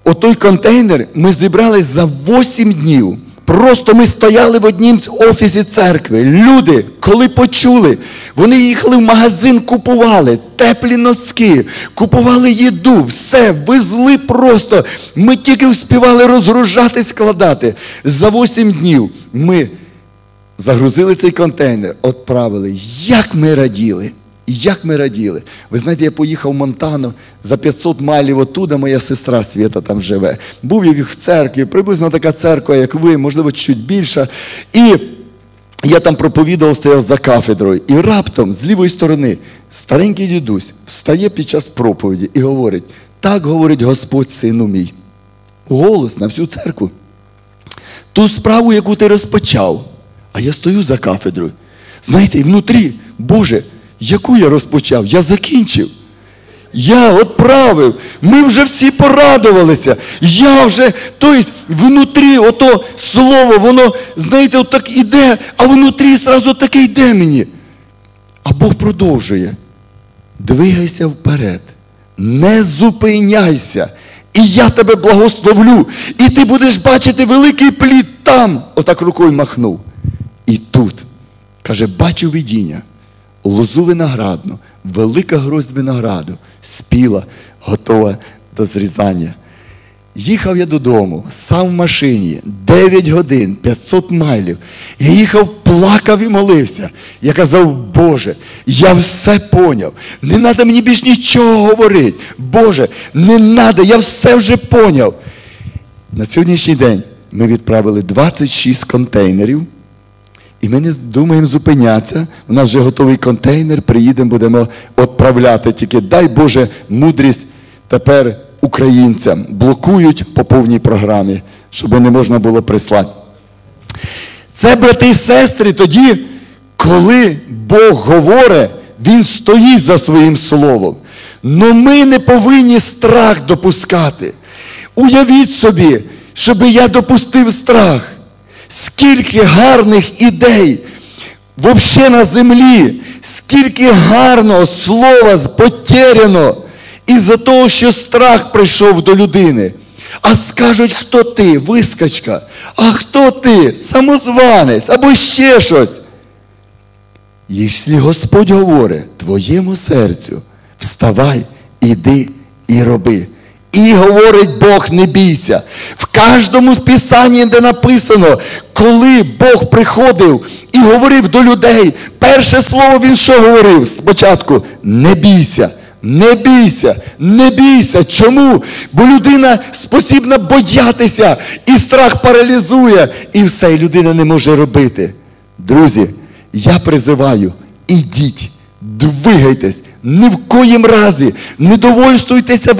Отой контейнер ми зібрали за вісім днів. Просто ми стояли в однім офісі церкви. Люди, коли почули, вони їхали в магазин, купували теплі носки, купували їду, все, везли просто. Ми тільки вспівали розгружати, складати. За вісім днів ми загрузили цей контейнер, відправили. Як ми раділи, як ми раділи. Ви знаєте, я поїхав в Монтану, за п'ятсот майлів оттуда моя сестра Света там живе. Був я в церкві, приблизно така церква, як ви, можливо, чуть більша. І я там проповідував, стояв за кафедрою. І раптом з лівої сторони старенький дідусь встає під час проповіді і говорить, так говорить Господь, сину мій. Голос на всю церкву. Ту справу, яку ти розпочав. А я стою за кафедрою. Знаєте, і внутрі, Боже, яку я розпочав? Я закінчив. Я відправив. Ми вже всі порадувалися. Я вже, тобто, внутрі ото слово, воно, знаєте, отак іде, а внутрі зразу таке йде мені. А Бог продовжує. Двигайся вперед. Не зупиняйся. І я тебе благословлю, і ти будеш бачити великий плід там. Отак рукою махнув. І тут, каже, бачу видіння, лозу виноградну, велика гроздь винограду, спіла, готова до зрізання. Їхав я додому, сам в машині, дев'ять годин, п'ятсот майлів. Я їхав, плакав і молився. Я казав, Боже, я все поняв. Не треба мені більш нічого говорити. Боже, не треба, я все вже поняв. На сьогоднішній день ми відправили двадцять шість контейнерів. І ми не думаємо зупинятися. У нас вже готовий контейнер, приїдемо, будемо відправляти. Тільки дай, Боже, мудрість тепер українцям, блокують по повній програмі, щоб не можна було прислати. Це, брати і сестри, тоді, коли Бог говорить, Він стоїть за своїм словом. Но ми не повинні страх допускати. Уявіть собі, щоб я допустив страх. Скільки гарних ідей взагалі на землі, скільки гарного слова потеряно, із-за того, що страх прийшов до людини. А скажуть, хто ти, вискачка, а хто ти, самозванець, або ще щось. Якщо Господь говорить твоєму серцю, вставай, іди і роби. І говорить Бог, не бійся. В кожному Писанні, де написано, коли Бог приходив і говорив до людей, перше слово Він що говорив? Спочатку, не бійся. Не бійся, не бійся. Чому? Бо людина спосібна боятися, і страх паралізує, і все, і людина не може робити. Друзі, я призиваю, ідіть, двигайтесь, ні в коїм разі не довольствуйтеся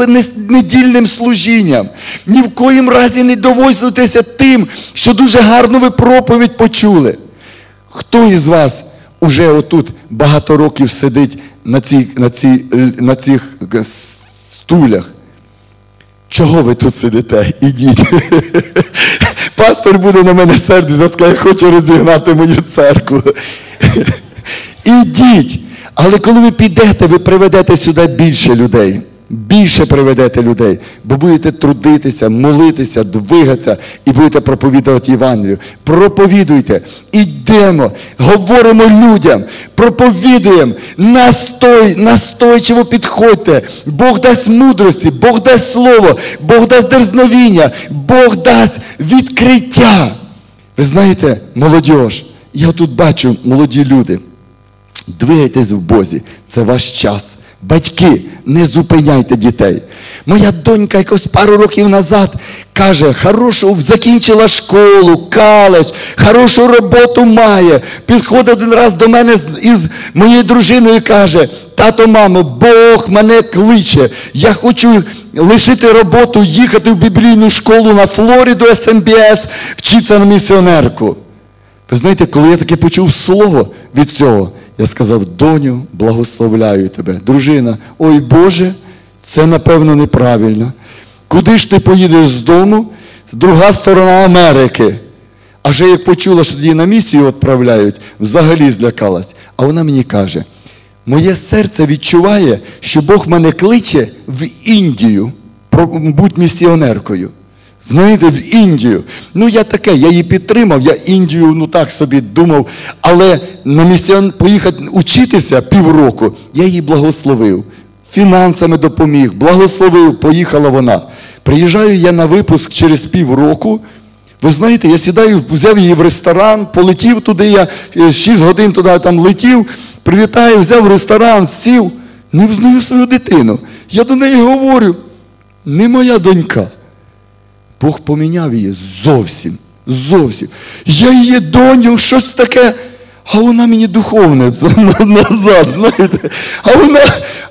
недільним служінням, ні в коїм разі не довольствуйтеся тим, що дуже гарно ви проповідь почули. Хто із вас уже отут багато років сидить на, ці, на, ці, на цих стулях? Чого ви тут сидите? Ідіть. Пастор буде на мене сердитися, скаже, хоче розігнати мою церкву. Ідіть. Але коли ви підете, ви приведете сюди більше людей. Більше приведете людей. Бо будете трудитися, молитися, двигатися і будете проповідувати Євангелію. Проповідуйте. Ідемо. Говоримо людям. Проповідуємо. Настой, настойчиво підходьте. Бог дасть мудрості. Бог дасть слово. Бог дасть дерзновіння. Бог дасть відкриття. Ви знаєте, молодіж, я тут бачу, молоді люди. Двигайтесь в Бозі. Це ваш час. Батьки, не зупиняйте дітей. Моя донька якось пару років назад каже, хорошу, закінчила школу, коледж, хорошу роботу має. Підходить один раз до мене з, із моєю дружиною і каже, тато, мамо, Бог мене кличе. Я хочу лишити роботу, їхати в біблійну школу на Флориду, ес ем бі ес, вчитися на місіонерку. Ви знаєте, коли я таке почув слово від цього, я сказав, доню, благословляю тебе. Дружина, ой Боже, це напевно неправильно. Куди ж ти поїдеш з дому? Друга сторона Америки. А вже як почула, що її на місію відправляють, взагалі злякалась. А вона мені каже, моє серце відчуває, що Бог мене кличе в Індію, будь місіонеркою. Знаєте, в Індію. Ну, я таке, я її підтримав, я Індію, ну так собі думав, але на місіон поїхати учитися півроку, я її благословив, фінансами допоміг, благословив, поїхала вона. Приїжджаю я на випуск через півроку, ви знаєте, я сідаю, взяв її в ресторан, полетів туди, я шість годин туди там летів, привітаю, взяв ресторан, сів, не взнаю свою дитину. Я до неї говорю, не моя донька. Бог поміняв її зовсім, зовсім. Я її доню, щось таке, а вона мені духовне назад, знаєте, а вона,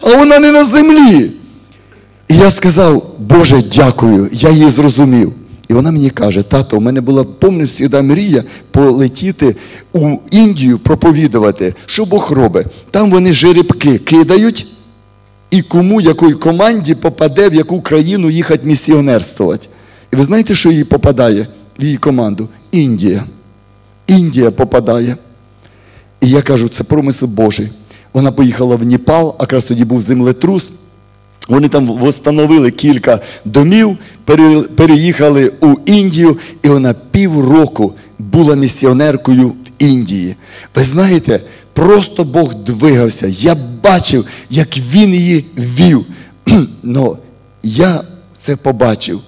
а вона не на землі. І я сказав, Боже, дякую, я її зрозумів. І вона мені каже, тато, у мене була, помню, всегда мрія полетіти у Індію проповідувати, що Бог робить. Там вони жеребки кидають, і кому, якої команді попаде, в яку країну їхати місіонерствувати. І ви знаєте, що їй попадає в її команду? Індія. Індія попадає. І я кажу, це промисел Божий. Вона поїхала в Непал, а якраз тоді був землетрус. Вони там встановили кілька домів, переїхали у Індію, і вона півроку була місіонеркою в Індії. Ви знаєте, просто Бог двигався. Я бачив, як Він її вів. Но я це побачив.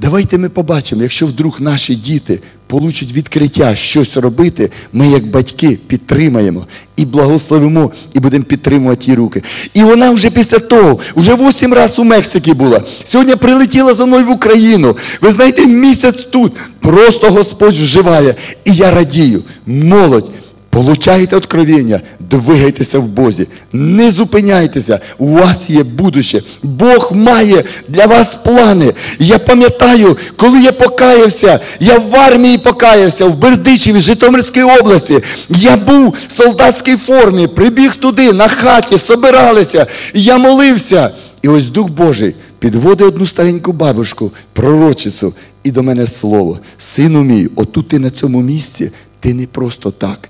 Давайте ми побачимо, якщо вдруг наші діти получать відкриття щось робити, ми як батьки підтримаємо і благословимо, і будемо підтримувати її руки. І вона вже після того, вже вісім разів у Мексиці була, сьогодні прилетіла за мною в Україну, ви знаєте, місяць тут, просто Господь вживає. І я радію, молодь, получайте откровення, двигайтеся в Бозі, не зупиняйтеся, у вас є будуще. Бог має для вас плани. Я пам'ятаю, коли я покаявся, я в армії покаявся, в Бердичеві, Житомирській області. Я був в солдатській формі, прибіг туди, на хаті, собиралися, я молився. І ось Дух Божий підводить одну стареньку бабушку, пророчицю, і до мене слово. Сину мій, отут ти на цьому місці, ти не просто так.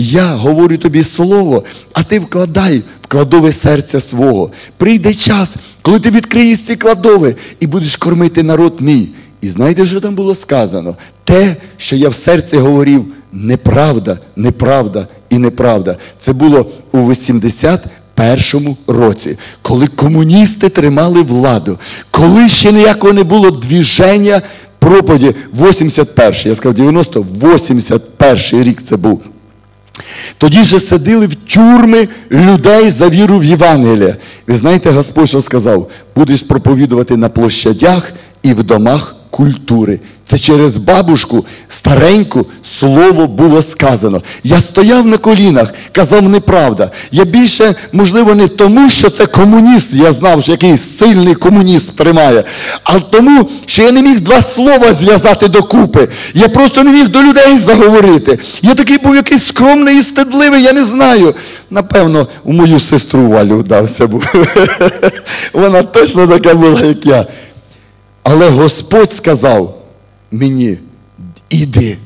Я говорю тобі слово, а ти вкладай в кладове серця свого. Прийде час, коли ти відкриєш ці кладови і будеш кормити народ мій. І знаєте, що там було сказано? Те, що я в серці говорив, неправда, неправда і неправда. Це було у вісімдесят першому році, коли комуністи тримали владу, коли ще ніякого не було движення проповіді. вісімдесят перший, я сказав дев'яносто, вісімдесят перший рік це був. Тоді же садили в тюрми людей за віру в Євангелія. Ви знаєте, Господь що сказав? Будеш проповідувати на площадях і в домах культури. Це через бабушку, стареньку, слово було сказано. Я стояв на колінах, казав неправда. Я більше, можливо, не тому, що це комуніст, я знав, що який сильний комуніст тримає, а тому, що я не міг два слова зв'язати докупи. Я просто не міг до людей заговорити. Я такий був якийсь скромний і стидливий, я не знаю. Напевно, у мою сестру Валю вдався був. Вона точно така була, як я. Але Господь сказав мені, іди,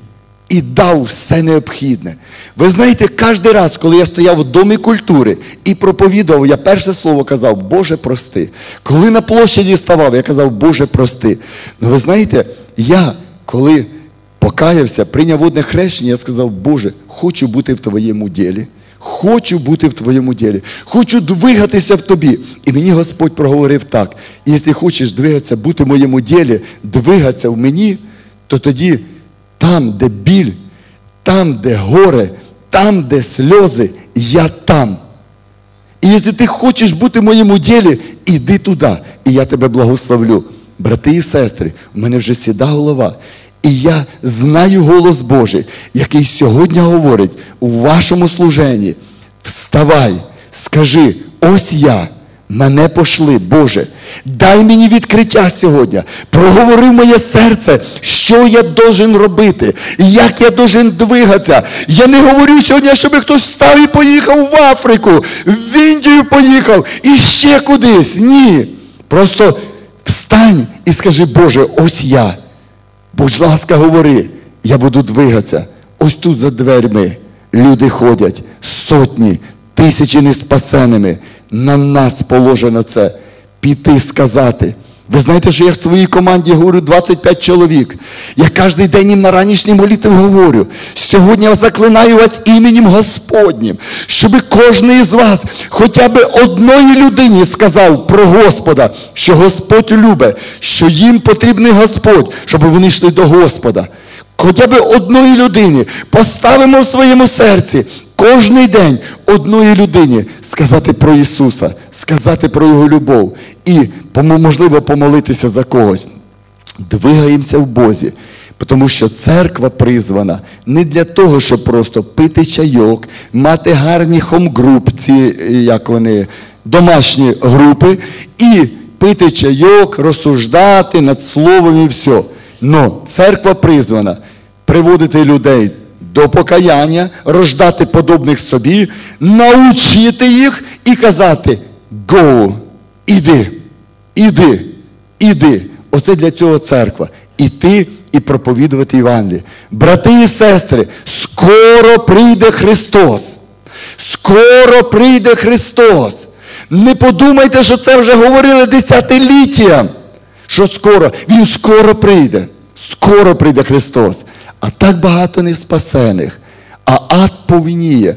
і дав все необхідне. Ви знаєте, кожен раз, коли я стояв у Домі культури і проповідував, я перше слово казав, Боже, прости. Коли на площаді ставав, я казав, Боже, прости. Ну, ви знаєте, я, коли покаявся, прийняв водне хрещення, я сказав, Боже, хочу бути в Твоєму ділі. Хочу бути в Твоєму ділі. Хочу двигатися в Тобі. І мені Господь проговорив так. Якщо хочеш двигатися, бути в моєму ділі, двигатися в мені, то тоді там, де біль, там, де горе, там, де сльози, я там. І якщо ти хочеш бути в моєму ділі, іди туди, і я тебе благословлю. Брати і сестри, в мене вже сіда голова. І я знаю голос Божий, який сьогодні говорить у вашому служенні. Вставай, скажи, ось я, мене пошли, Боже. Дай мені відкриття сьогодні. Проговори в моє серце, що я должен робити, як я должен двигатися. Я не говорю сьогодні, щоб хтось встав і поїхав в Африку, в Індію поїхав і ще кудись. Ні, просто встань і скажи, Боже, ось я. Будь ласка, говори, я буду двигатися. Ось тут за дверми люди ходять, сотні, тисячі неспасеними. На нас положено це, піти сказати. Ви знаєте, що я в своїй команді говорю двадцять п'ять чоловік. Я кожен день їм на ранішній молитві говорю. Сьогодні я заклинаю вас іменем Господнім, щоби кожен із вас хоча б одної людині сказав про Господа, що Господь любить, що їм потрібний Господь, щоб вони йшли до Господа. Хоча б одної людині поставимо в своєму серці кожний день одної людині сказати про Ісуса, сказати про Його любов і, можливо, помолитися за когось. Двигаємося в Бозі, тому що церква призвана не для того, щоб просто пити чайок, мати гарні хомгрупці, як вони, домашні групи, і пити чайок, розсуждати над словом і все. Но церква призвана приводити людей до покаяння, рождати подобних собі, научити їх і казати «Go! Іди! Іди! Іди!» Оце для цього церква. Іти і проповідувати Євангеліє. Брати і сестри, скоро прийде Христос! Скоро прийде Христос! Не подумайте, що це вже говорили десятиліттям, що скоро. Він скоро прийде. Скоро прийде Христос. А так багато не спасених. А ад повніє.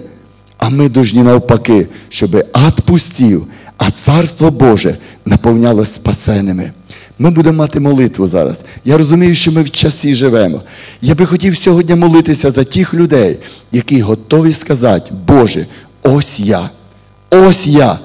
А ми дужні навпаки, щоб ад пустів, а Царство Боже наповнялось спасеними. Ми будемо мати молитву зараз. Я розумію, що ми в часі живемо. Я би хотів сьогодні молитися за тих людей, які готові сказати: Боже, ось я, ось я.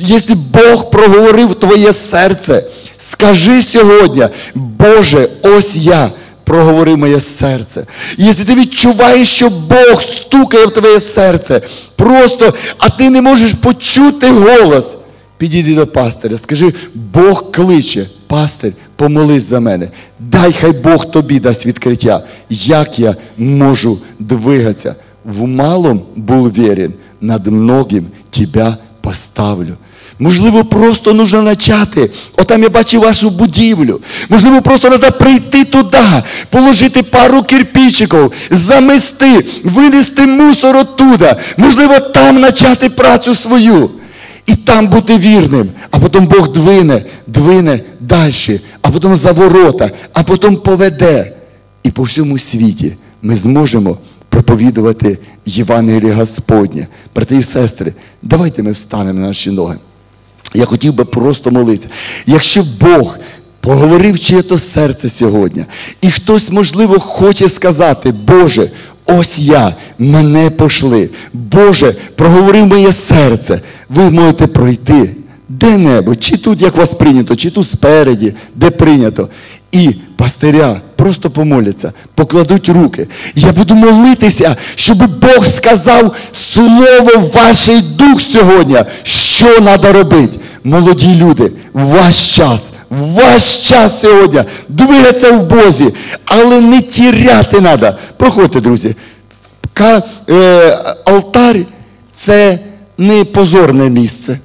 Якщо Бог проговорив твоє серце, скажи сьогодні: Боже, ось я, проговори моє серце. Якщо ти відчуваєш, що Бог стукає в твоє серце, просто, а ти не можеш почути голос, підійди до пастиря, скажи: Бог кличе, пастир, помолись за мене. Дай, хай Бог тобі дасть відкриття, як я можу двигатися. В малом був вірен, над многим тебя поставлю. Можливо, просто потрібно почати. Отам я бачу вашу будівлю. Можливо, просто треба прийти туди, положити пару кирпичиків, замести, винести мусор оттуда. Можливо, там почати працю свою. І там бути вірним. А потім Бог двине, двине далі. А потім за ворота. А потім поведе. І по всьому світі ми зможемо проповідувати Євангеліє Господнє. Брати і сестри, давайте ми встанемо на наші ноги. Я хотів би просто молитися. Якщо Бог поговорив чиє-то серце сьогодні, і хтось, можливо, хоче сказати: Боже, ось я, мене пошли. Боже, проговори моє серце. Ви можете пройти де-небудь, чи тут, як вас прийнято, чи тут спереді, де прийнято. І пастиря просто помоляться, покладуть руки. Я буду молитися, щоб Бог сказав слово вашій дух сьогодні, що треба робити. Молоді люди, ваш час, ваш час сьогодні, двигатися в Бозі, але не тіряти треба. Проходьте, друзі. Алтар – це не позорне місце.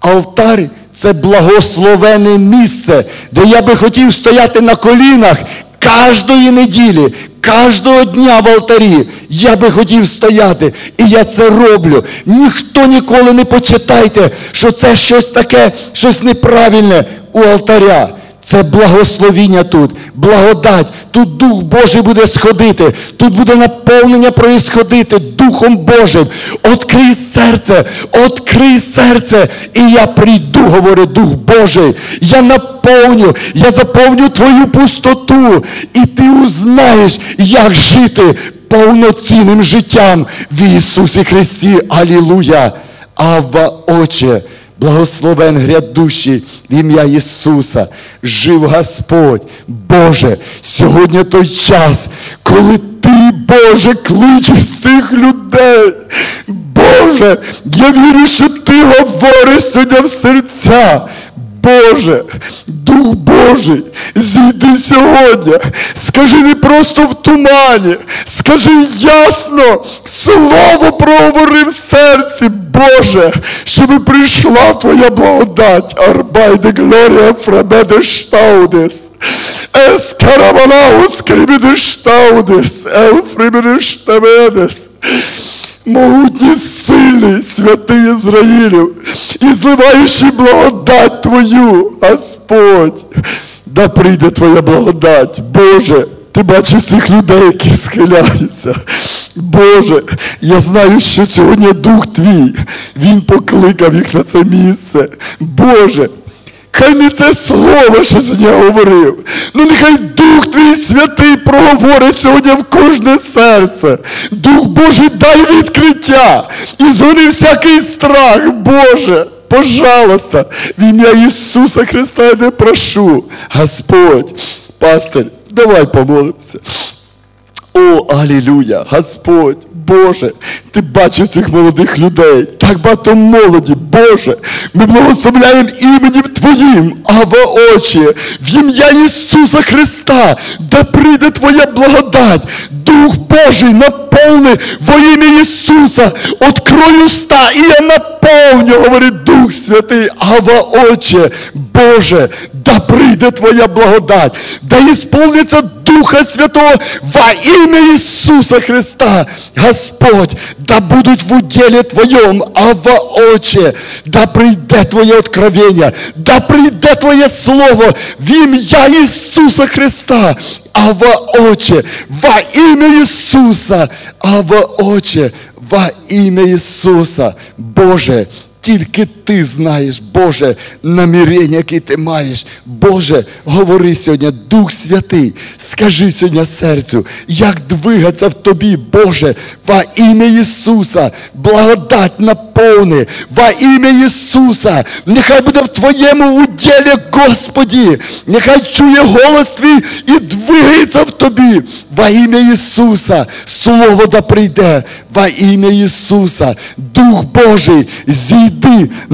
Алтар – це благословене місце, де я би хотів стояти на колінах кожної неділі, кожного дня в алтарі. Я би хотів стояти, і я це роблю. Ніхто ніколи не почитайте, що це щось таке, щось неправильне у алтаря. Це благословіння тут, благодать. Тут Дух Божий буде сходити, тут буде наповнення проїсходити Духом Божим. Открий серце, открий серце, і я прийду, говорить Дух Божий. Я наповню, я заповню твою пустоту, і ти узнаєш, як жити повноцінним життям в Ісусі Христі. Алілуя! Авва, Отче! Благословен грядущий в ім'я Ісуса. Жив Господь. Боже, сьогодні той час, коли Ти, Боже, кличеш цих людей. Боже, я вірю, що Ти говориш сьогодні в серця. Боже, Дух Божий, зійди сьогодні. Скажи не просто в тумані. Скажи ясно, слово проговори в серці. Боже, щоб прийшла Твоя благодать. Арбайде глорія фрабеде штаудес. Ес караванаус крібіде штаудес. Ел фрібіде штаведес. Могутній, сильний, святий Ізраїлів, і зливаючи благодать Твою, Господь, да прийде Твоя благодать. Боже, Ти бачиш цих людей, які схиляються. Боже, я знаю, що сьогодні Дух Твій, Він покликав їх на це місце. Боже, хай не це слово, що сьогодні я говорив. Ну, нехай Дух Твій Святий проговорить сьогодні в кожне серце. Дух Божий, дай відкриття. І згони всякий страх, Боже. Пожалуйста, в ім'я Ісуса Христа я не прошу. Господь, пастир, давай помолимося. О, алілюя, Господь, Боже, Ти бачиш цих молодих людей, так багато молоді, Боже, ми благословляємо іменем Твоїм, Авва, Отче, в ім'я Ісуса Христа, да прийде Твоя благодать, Дух Божий наповни во ім'я Ісуса, открой уста, і я наповню, говорить Дух Святий, Авва, Отче, Боже, да придет Твоя благодать, да исполнится Духа Святого во имя Иисуса Христа. Господь, да будут в уделе Твоем, а воочие, да придет Твое откровение, да придет Твое Слово в имя Иисуса Христа. А воочие, во имя Иисуса, а воочие, во имя Иисуса. Боже, тільки Ти знаєш, Боже, намірення, які Ти маєш. Боже, говори сьогодні, Дух Святий, скажи сьогодні серцю, як двигатися в Тобі, Боже, во ім'я Ісуса, благодать наповни, во ім'я Ісуса, нехай буде в Твоєму уділі, Господі, нехай чує голос Твій і двигається в Тобі, во ім'я Ісуса, Слово да прийде, во ім'я Ісуса, Дух Божий, зійде,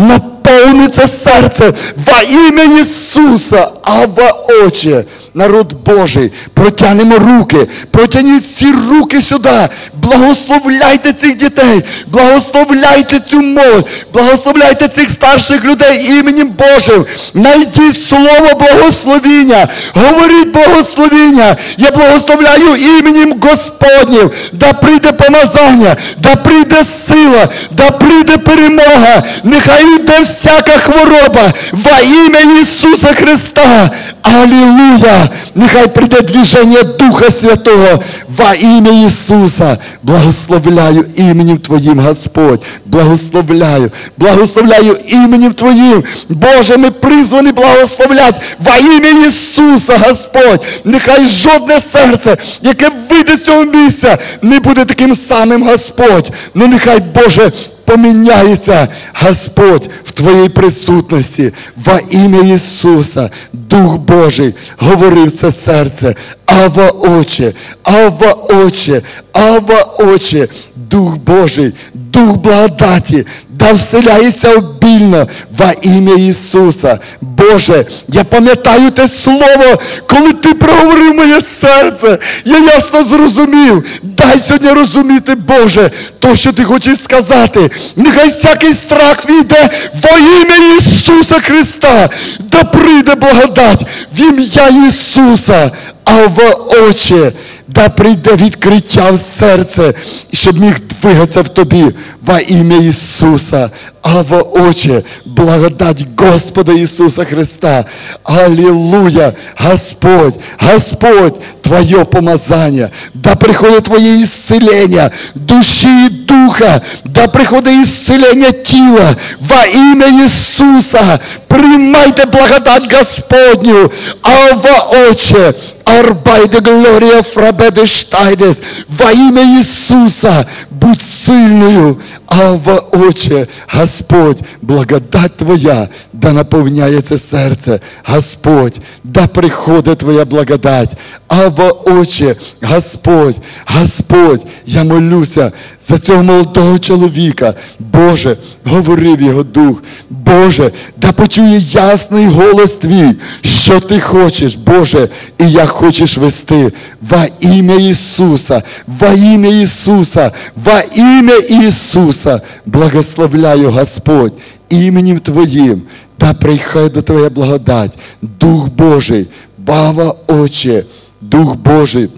наполнится сердце во имя Иисуса, а воочие, народ Божий, протягнемо руки, протягніть всі руки сюди, благословляйте цих дітей, благословляйте цю молодь, благословляйте цих старших людей іменем Божим, найдіть слово благословіння, говоріть благословіння, я благословляю іменем Господнім, да прийде помазання, да прийде сила, да прийде перемога, нехай йде всяка хвороба во ім'я Ісуса Христа, алілуя! Нехай придет движение Духа Святого во имя Иисуса. Благословляю именем Твоим, Господь. Благословляю. Благословляю именем Твоим. Боже, мы призваны благословлять во имя Иисуса, Господь. Нехай жодне серце, яке вийде з цього місця, не буде таким самим, Господь. Ну, нехай, Боже, поменяется, Господь, в Твоей присутности во имя Иисуса. Дух Божий говори в це серце. Ава Отче, Ава Отче, Ава Отче, Дух Божий, Дух благодаті, да вселяйся обільно во ім'я Ісуса. Боже, я пам'ятаю те слово, коли Ти проговорив моє серце, я ясно зрозумів. Дай сьогодні розуміти, Боже, то, що Ти хочеш сказати. Нехай всякий страх війде во ім'я Ісуса Христа, да прийде благодать в ім'я Ісуса. А воочі, да прийде відкриття в серце, щоб міг двигатися в Тобі во ім'я Ісуса. А воочі, благодать Господа Ісуса Христа. Алілуя, Господь, Господь, Твоє помазання, да приходить Твоє ісцілення душі і духа, да приходить ісцілення тіла во ім'я Ісуса. Приймайте благодать Господню, а воочі, Арбайде Глорія Фрабеде Штайдес, во ім'я Ісуса, будь сильною, а воочі, Господь, благодать Твоя, да наповняється серце, Господь, да приходить Твоя благодать, а воочі, Господь, Господь, я молюся за цього молодого чоловіка, Боже, говорив його дух, Боже, да почує ясний голос Твій, що Ти хочеш, Боже, і я хочеш вести во ім'я Ісуса, во ім'я Ісуса, во ім'я Ісуса. Благословляю, Господь, іменем Твоїм, та приходить Твоя благодать, Дух Божий, Бава Отче, Дух Божий,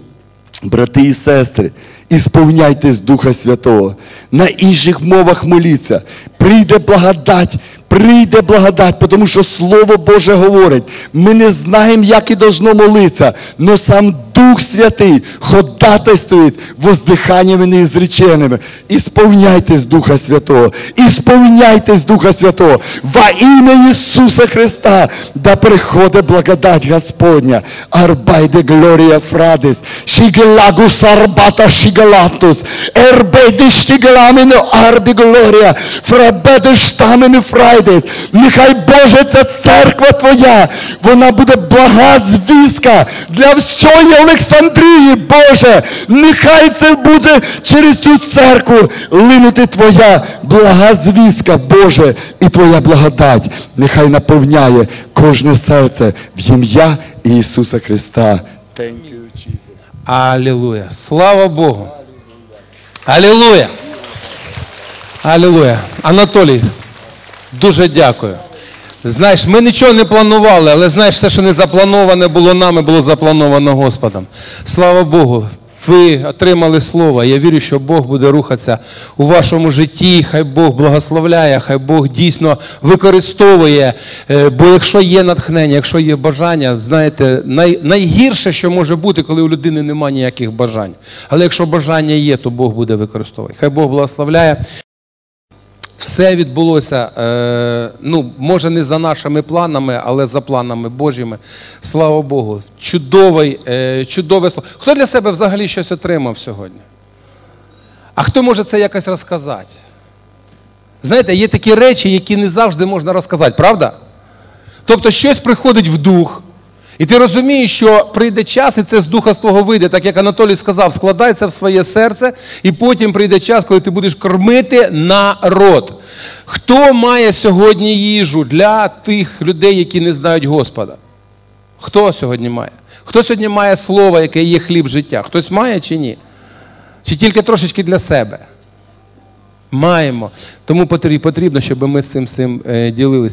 брати і сестри, ісповняйтесь Духа Святого, на інших мовах моліться, прийде благодать, прийде благодать, тому що Слово Боже говорить, ми не знаємо, як і должно молитися, но сам Дух Святий ходатайствує воздиханнями неізреченими. Ісповняйтесь Духа Святого, ісповняйтесь Духа Святого, во ім'я Ісуса Христа, да приходить благодать Господня. Арбайде Глорія Фрадес, Шігелагус Арбата Шігалатус, Ербейде Штігаламіну Арбі Глорія, Фрабеде Штаміну Фрайд. Нехай, Боже, ця церква Твоя, вона буде блага звістка для всьої Олександрії, Боже. Нехай це буде через цю церкву линути Твоя блага звістка, Боже, і Твоя благодать. Нехай наповняє кожне серце в ім'я Ісуса Христа. Алілуя. Слава Богу. Алілуя. Алілуя. Анатолій, дуже дякую. Знаєш, ми нічого не планували, але, знаєш, все, що не заплановане було нами, було заплановано Господом. Слава Богу, ви отримали слово. Я вірю, що Бог буде рухатися у вашому житті. Хай Бог благословляє, хай Бог дійсно використовує. Бо якщо є натхнення, якщо є бажання, знаєте, най, найгірше, що може бути, коли у людини немає ніяких бажань. Але якщо бажання є, то Бог буде використовувати. Хай Бог благословляє. Все відбулося, ну, може не за нашими планами, але за планами Божими. Слава Богу. Чудовий, чудове слово. Хто для себе взагалі щось отримав сьогодні? А хто може це якось розказати? Знаєте, є такі речі, які не завжди можна розказати, правда? Тобто щось приходить в дух, і ти розумієш, що прийде час, і це з духа з твого вийде, так як Анатолій сказав, складай це в своє серце, і потім прийде час, коли ти будеш кормити народ. Хто має сьогодні їжу для тих людей, які не знають Господа? Хто сьогодні має? Хто сьогодні має слово, яке є хліб життя? Хтось має чи ні? Чи тільки трошечки для себе? Маємо. Тому потрібно, щоб ми з цим, з цим ділилися.